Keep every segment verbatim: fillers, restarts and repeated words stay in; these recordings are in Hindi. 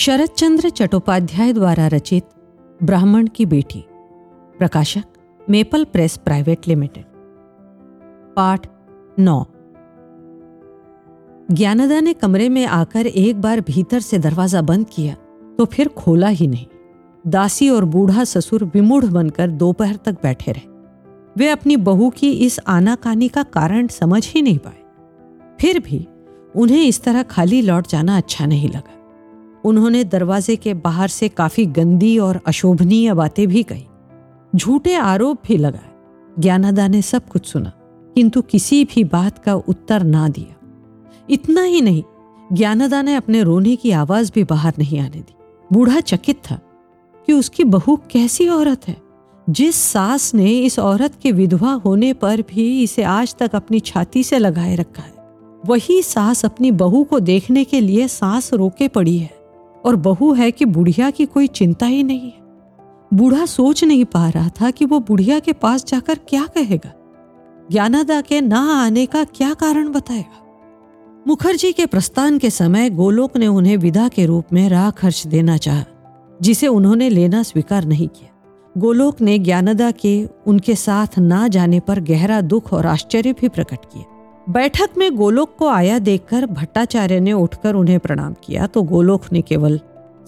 शरत चंद्र चट्टोपाध्याय द्वारा रचित ब्राह्मण की बेटी, प्रकाशक मेपल प्रेस प्राइवेट लिमिटेड। पाठ नौ। ज्ञानदा ने कमरे में आकर एक बार भीतर से दरवाजा बंद किया तो फिर खोला ही नहीं। दासी और बूढ़ा ससुर विमूढ़ बनकर दोपहर तक बैठे रहे। वे अपनी बहू की इस आनाकानी का कारण समझ ही नहीं पाए। फिर भी उन्हें इस तरह खाली लौट जाना अच्छा नहीं लगा। उन्होंने दरवाजे के बाहर से काफी गंदी और अशोभनीय बातें भी कही, झूठे आरोप भी लगाए। ज्ञानदा ने सब कुछ सुना किंतु किसी भी बात का उत्तर ना दिया। इतना ही नहीं, ज्ञानदा ने अपने रोने की आवाज भी बाहर नहीं आने दी। बूढ़ा चकित था कि उसकी बहू कैसी औरत है, जिस सास ने इस औरत के विधवा होने पर भी इसे आज तक अपनी छाती से लगाए रखा है, वही सास अपनी बहू को देखने के लिए सांस रोके पड़ी है और बहू है कि बुढ़िया की कोई चिंता ही नहीं है। बूढ़ा सोच नहीं पा रहा था कि वो बुढ़िया के पास जाकर क्या कहेगा, ज्ञानदा के ना आने का क्या कारण बताएगा। मुखर्जी के प्रस्थान के समय गोलोक ने उन्हें विदा के रूप में राह खर्च देना चाहा, जिसे उन्होंने लेना स्वीकार नहीं किया। गोलोक ने ज्ञानदा के उनके साथ ना जाने पर गहरा दुख और आश्चर्य भी प्रकट किया। बैठक में गोलोक को आया देखकर भट्टाचार्य ने उठकर उन्हें प्रणाम किया तो गोलोक ने केवल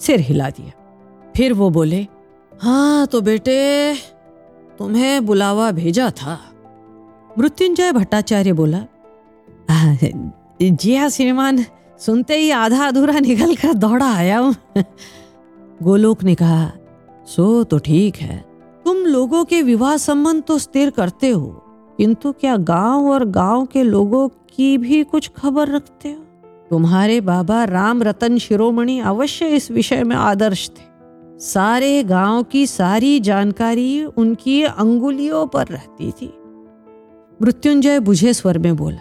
सिर हिला दिया। फिर वो बोले, हाँ तो बेटे, तुम्हें बुलावा भेजा था। मृत्युंजय भट्टाचार्य बोला, जी हाँ श्रीमान, सुनते ही आधा अधूरा निकल कर दौड़ा आया हूं। गोलोक ने कहा, सो तो ठीक है, तुम लोगों के विवाह संबंध तो स्थिर करते हो, किंतु क्या गांव और गांव के लोगों की भी कुछ खबर रखते हो? तुम्हारे बाबा राम रतन शिरोमणि अवश्य इस विषय में आदर्श थे। सारे गांव की सारी जानकारी उनकी अंगुलियों पर रहती थी। मृत्युंजय बुझे स्वर में बोला,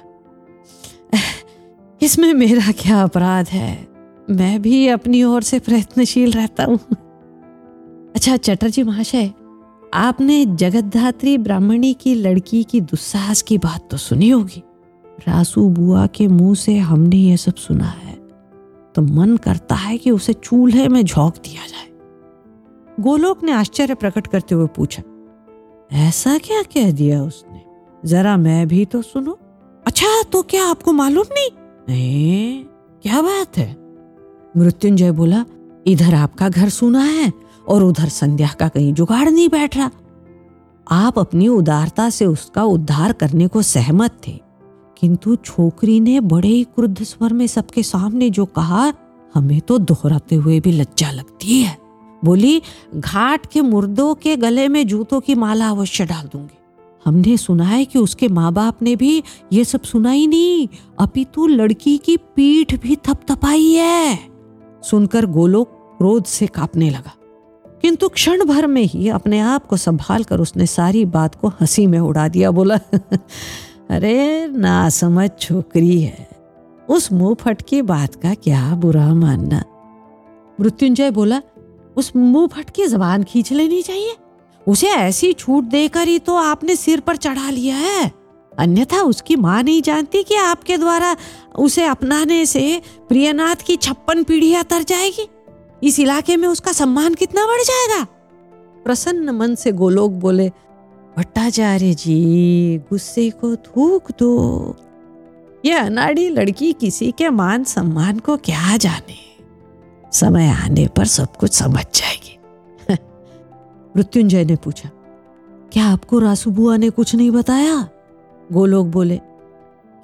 इसमें मेरा क्या अपराध है, मैं भी अपनी ओर से प्रयत्नशील रहता हूँ। अच्छा चटर्जी महाशय, आपने जगधात्री ब्राह्मणी की लड़की की दुस्साहस की बात तो सुनी होगी। रासू बुआ के मुंह से हमने ये सब सुना है तो मन करता है कि उसे चूल्हे में झोंक दिया जाए। गोलोक ने आश्चर्य प्रकट करते हुए पूछा, ऐसा क्या कह दिया उसने, जरा मैं भी तो सुनो। अच्छा तो क्या आपको मालूम नहीं? नहीं, क्या बात है? मृत्युंजय बोला, इधर आपका घर सूना है और उधर संध्या का कहीं जुगाड़ नहीं बैठ रहा। आप अपनी उदारता से उसका उद्धार करने को सहमत थे, किंतु छोकरी ने बड़े ही क्रुद्ध स्वर में सबके सामने जो कहा, हमें तो दोहराते हुए भी लज्जा लगती है। बोली, घाट के मुर्दों के गले में जूतों की माला अवश्य डाल दूंगी। हमने सुना है कि उसके माँ बाप ने भी ये सब सुना ही नहीं, अपितु लड़की की पीठ भी थपथपाई है। सुनकर गोलोक क्रोध से कांपने लगा, किंतु क्षण भर में ही अपने आप को संभाल कर उसने सारी बात को हंसी में उड़ा दिया। बोला, अरे ना समझ छोकरी है, उस मुंह फटकी बात का क्या बुरा मानना। मृत्युंजय बोला, उस मुंह फटकी जबान खींच लेनी चाहिए, उसे ऐसी छूट देकर ही तो आपने सिर पर चढ़ा लिया है, अन्यथा उसकी माँ नहीं जानती कि आपके द्वारा उसे अपनाने से प्रियनाथ की छप्पन पीढ़ियां तर जाएगी, इस इलाके में उसका सम्मान कितना बढ़ जाएगा। प्रसन्न मन से गोलोक बोले, भट्टाचार्य जी, गुस्से को थूक दो, यह अनाड़ी लड़की किसी के मान सम्मान को क्या जाने, समय आने पर सब कुछ समझ जाएगी। मृत्युंजय ने पूछा, क्या आपको रासू बुआ ने कुछ नहीं बताया? गोलोक बोले,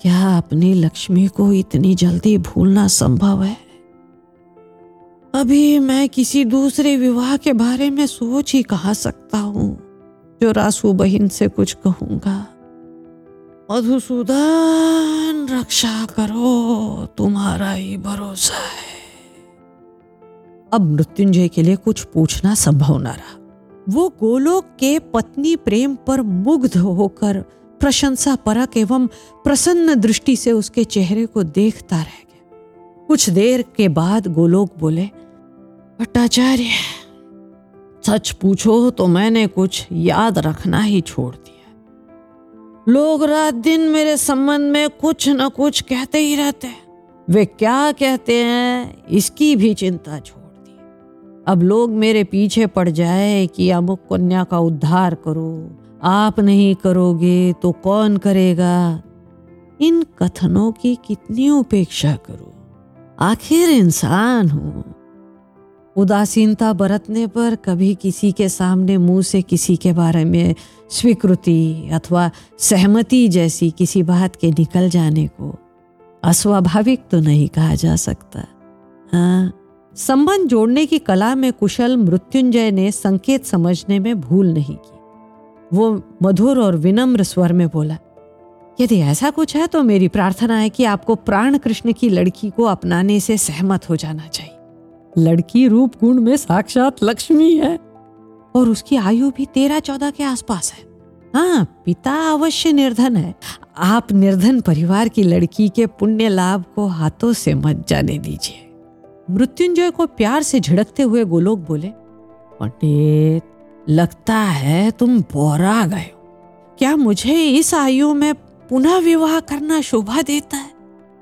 क्या अपनी लक्ष्मी को इतनी जल्दी भूलना संभव है? अभी मैं किसी दूसरे विवाह के बारे में सोच ही कहा सकता हूँ, जो रासू बहन से कुछ कहूंगा। मधुसूदन, रक्षा करो, तुम्हारा ही भरोसा है। अब मृत्युंजय के लिए कुछ पूछना संभव न रहा। वो गोलोक के पत्नी प्रेम पर मुग्ध होकर प्रशंसा परक एवं प्रसन्न दृष्टि से उसके चेहरे को देखता रह गया। कुछ देर के बाद गोलोक बोले, भट्टाचार्य, सच पूछो तो मैंने कुछ याद रखना ही छोड़ दिया। लोग रात दिन मेरे संबंध में कुछ न कुछ कहते ही रहते हैं, वे क्या कहते हैं इसकी भी चिंता छोड़ अब लोग मेरे पीछे पड़ जाए कि अमुक कन्या का उद्धार करो, आप नहीं करोगे तो कौन करेगा। इन कथनों की कितनी उपेक्षा करो, आखिर इंसान हूं। उदासीनता बरतने पर कभी किसी के सामने मुंह से किसी के बारे में स्वीकृति अथवा सहमति जैसी किसी बात के निकल जाने को अस्वाभाविक तो नहीं कहा जा सकता। हाँ, संबंध जोड़ने की कला में कुशल मृत्युंजय ने संकेत समझने में भूल नहीं की। वो मधुर और विनम्र स्वर में बोला, यदि ऐसा कुछ है तो मेरी प्रार्थना है कि आपको प्राण कृष्ण की लड़की को अपनाने से सहमत हो जाना चाहिए। लड़की रूपकुंड में साक्षात लक्ष्मी है और उसकी आयु भी तेरह चौदह के आसपास है। हाँ, पिता अवश्य निर्धन है। आप निर्धन परिवार की लड़की के पुण्य लाभ को हाथों से मत जाने दीजिए। मृत्युंजय को प्यार से झिड़कते हुए गोलोक बोले, पंडित लगता है तुम बोरा गए हो। क्या मुझे इस आयु में पुनः विवाह करना शोभा देता है?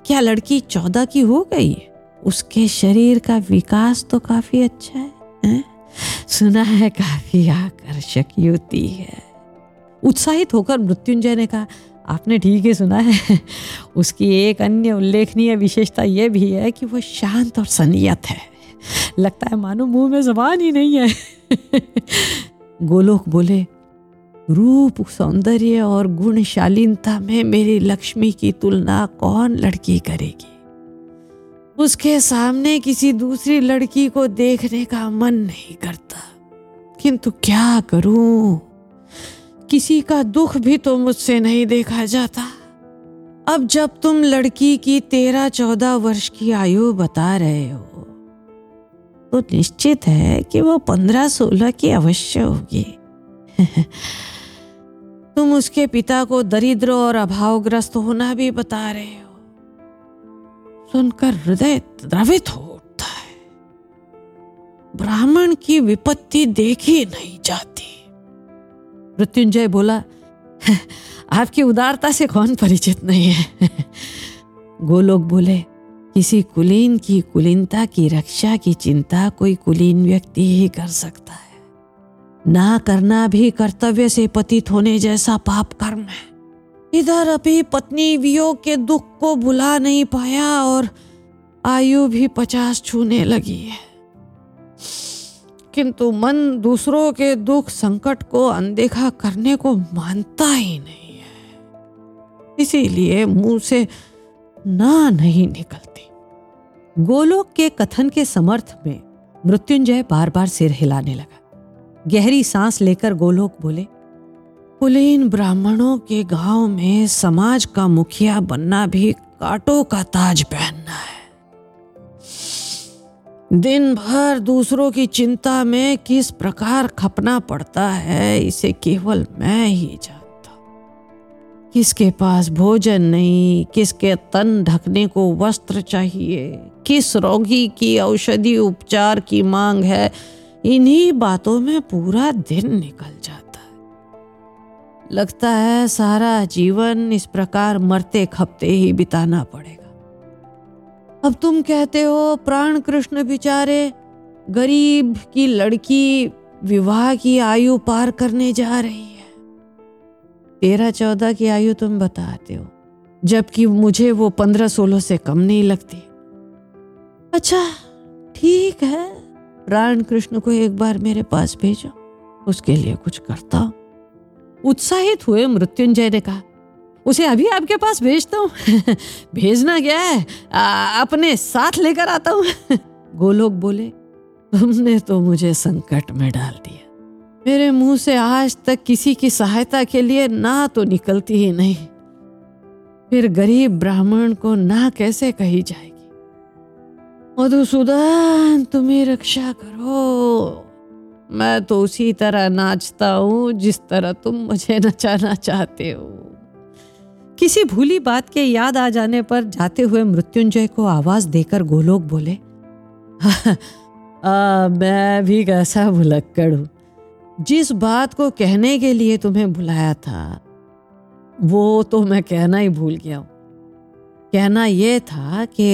क्या लड़की चौदह की हो गई है? उसके शरीर का विकास तो काफी अच्छा है, है? सुना है काफी आकर्षक युवती है। उत्साहित होकर मृत्युंजय ने कहा, आपने ठीक ही सुना है। उसकी एक अन्य उल्लेखनीय विशेषता यह भी है कि वह शांत और संयत है। लगता है मानो मुंह में जुबान ही नहीं है। गोलोक बोले, रूप सौंदर्य और गुणशालीनता में मेरी लक्ष्मी की तुलना कौन लड़की करेगी। उसके सामने किसी दूसरी लड़की को देखने का मन नहीं करता, किंतु क्या करूं, किसी का दुख भी तो मुझसे नहीं देखा जाता। अब जब तुम लड़की की तेरह चौदह वर्ष की आयु बता रहे हो तो निश्चित है कि वो पंद्रह सोलह की अवश्य होगी। तुम उसके पिता को दरिद्र और अभावग्रस्त होना भी बता रहे हो। सुनकर हृदय द्रवित हो उठता है। ब्राह्मण की विपत्ति देखी नहीं जाती। मृत्युंजय बोला, आपकी उदारता से कौन परिचित नहीं है। गोलोक बोले, किसी कुलीन की कुलीनता की रक्षा की चिंता कोई कुलीन व्यक्ति ही कर सकता है। ना करना भी कर्तव्य से पतित होने जैसा पाप कर्म है। इधर अभी पत्नी वियोग के दुख को भुला नहीं पाया और आयु भी पचास छूने लगी है, किंतु मन दूसरों के दुख संकट को अनदेखा करने को मानता ही नहीं है, इसीलिए मुंह से ना नहीं निकलती। गोलोक के कथन के समर्थ में मृत्युंजय बार बार सिर हिलाने लगा। गहरी सांस लेकर गोलोक बोले, कुलीन ब्राह्मणों के गांव में समाज का मुखिया बनना भी कांटों का ताज पहनना है। दिन भर दूसरों की चिंता में किस प्रकार खपना पड़ता है इसे केवल मैं ही जानता। किसके पास भोजन नहीं, किसके तन ढकने को वस्त्र चाहिए, किस रोगी की औषधि उपचार की मांग है, इन्हीं बातों में पूरा दिन निकल जाता। लगता है सारा जीवन इस प्रकार मरते खपते ही बिताना पड़ेगा। अब तुम कहते हो प्राण कृष्ण बेचारे गरीब की लड़की विवाह की आयु पार करने जा रही है। तेरह चौदह की आयु तुम बताते हो, जबकि मुझे वो पंद्रह सोलह से कम नहीं लगती। अच्छा ठीक है, प्राण कृष्ण को एक बार मेरे पास भेजो, उसके लिए कुछ करता हूं। उत्साहित हुए मृत्युंजय ने कहा, उसे अभी आपके पास भेजता हूँ। भेजना क्या है, आ, अपने साथ लेकर आता हूँ। गोलोक बोले, तुमने तो मुझे संकट में डाल दिया। मेरे मुंह से आज तक किसी की सहायता के लिए ना तो निकलती ही नहीं, फिर गरीब ब्राह्मण को ना कैसे कही जाएगी। मधुसूदन तुम्हें रक्षा करो, मैं तो उसी तरह नाचता हूँ जिस तरह तुम मुझे नचाना चाहते हो। किसी भूली बात के याद आ जाने पर जाते हुए मृत्युंजय को आवाज देकर गोलोक बोले, आ, मैं भी कैसा भुलक्कड़ हूँ। जिस बात को कहने के लिए तुम्हें बुलाया था वो तो मैं कहना ही भूल गया हूँ। कहना यह था कि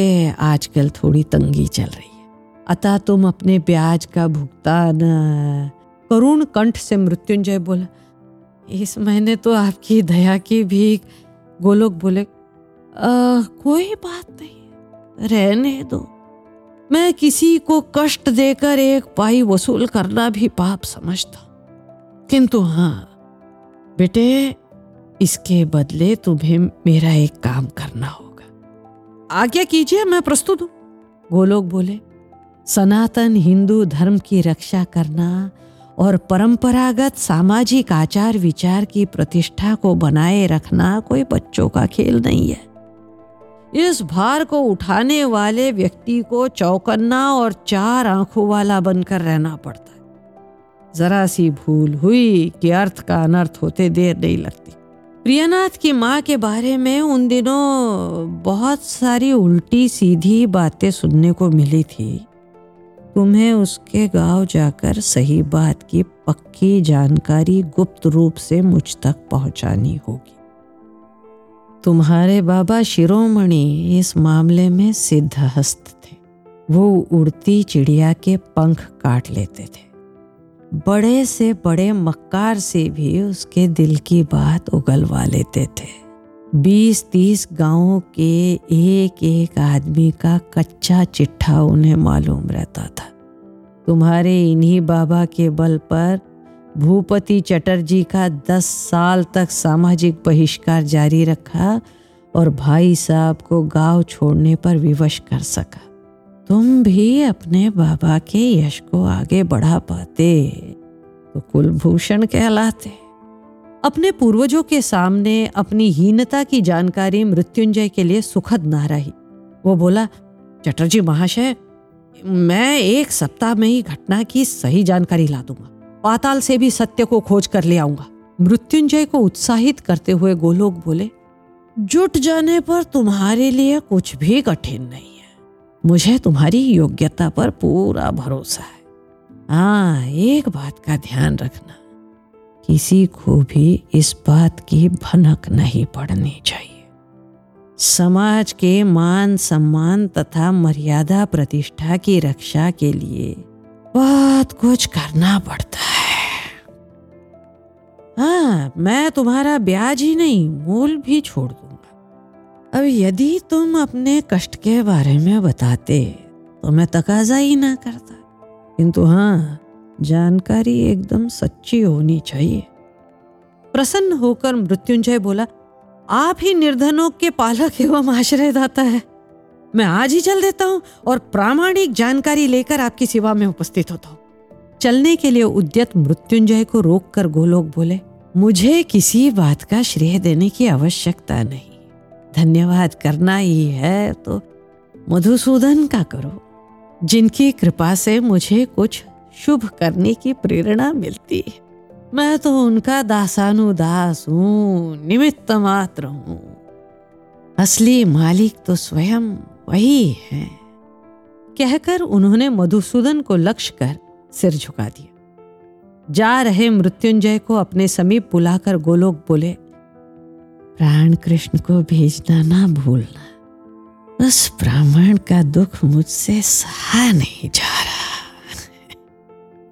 आजकल थोड़ी तंगी चल रही है। अतः तुम अपने ब्याज का भुगतान। करुण कंठ से मृत्युंजय बोला, इस महीने तो आपकी दया की भी। गोलोक बोले, कोई बात नहीं, रहने दो, मैं किसी को कष्ट देकर एक पाई वसूल करना भी पाप समझता, किंतु हाँ बेटे, इसके बदले तुम्हें मेरा एक काम करना होगा। आज्ञा कीजिए, मैं प्रस्तुत हूँ। गोलोक बोले, सनातन हिंदू धर्म की रक्षा करना और परंपरागत सामाजिक आचार विचार की प्रतिष्ठा को बनाए रखना कोई बच्चों का खेल नहीं है। इस भार को उठाने वाले व्यक्ति को चौकन्ना और चार आंखों वाला बनकर रहना पड़ता है। जरा सी भूल हुई कि अर्थ का अनर्थ होते देर नहीं लगती। प्रियनाथ की माँ के बारे में उन दिनों बहुत सारी उल्टी सीधी बातें सुनने को मिली थी। तुम्हें उसके गांव जाकर सही बात की पक्की जानकारी गुप्त रूप से मुझ तक पहुंचानी होगी। तुम्हारे बाबा शिरोमणि इस मामले में सिद्धहस्त थे। वो उड़ती चिड़िया के पंख काट लेते थे। बड़े से बड़े मक्कार से भी उसके दिल की बात उगलवा लेते थे। बीस तीस गांवों के एक एक आदमी का कच्चा चिट्ठा उन्हें मालूम रहता था। तुम्हारे इन्हीं बाबा के बल पर भूपति चटर्जी का दस साल तक सामाजिक बहिष्कार जारी रखा और भाई साहब को गांव छोड़ने पर विवश कर सका। तुम भी अपने बाबा के यश को आगे बढ़ा पाते तो कुलभूषण कहलाते। अपने पूर्वजों के सामने अपनी हीनता की जानकारी मृत्युंजय के लिए सुखद ना रही। वो बोला, चटर्जी महाशय, मैं एक सप्ताह में ही घटना की सही जानकारी ला दूंगा, पाताल से भी सत्य को खोज कर ले आऊंगा। मृत्युंजय को उत्साहित करते हुए गोलोक बोले, जुट जाने पर तुम्हारे लिए कुछ भी कठिन नहीं है, मुझे तुम्हारी योग्यता पर पूरा भरोसा है। हाँ, एक बात का ध्यान रखना, किसी को भी इस बात की भनक नहीं पड़नी चाहिए। समाज के मान सम्मान तथा मर्यादा प्रतिष्ठा की रक्षा के लिए बहुत कुछ करना पड़ता है। हाँ, मैं तुम्हारा ब्याज ही नहीं मूल भी छोड़ दूंगा। अब यदि तुम अपने कष्ट के बारे में बताते तो मैं तकाजा ही ना करता, किंतु हाँ, जानकारी एकदम सच्ची होनी चाहिए। प्रसन्न होकर मृत्युंजय बोला, आप ही निर्धनों के पालक एवं आश्रयदाता है। मैं आज ही चल देता हूँ और प्रामाणिक जानकारी लेकर आपकी सेवा में उपस्थित होता हूँ। चलने के लिए उद्यत मृत्युंजय को रोककर गोलोक बोले, मुझे किसी बात का श्रेय देने की आवश्यकता नहीं, धन्यवाद करना ही है तो मधुसूदन का करो, जिनकी कृपा से मुझे कुछ शुभ करने की प्रेरणा मिलती है। मैं तो उनका दासानुदास हूँ, निमित्त मात्र हूँ, असली मालिक तो स्वयं वही है। कहकर उन्होंने मधुसूदन को लक्ष्य कर सिर झुका दिया। जा रहे मृत्युंजय को अपने समीप बुलाकर गोलोक बोले, प्राण कृष्ण को भेजना ना भूलना, उस ब्राह्मण का दुख मुझसे सहा नहीं जा रहा।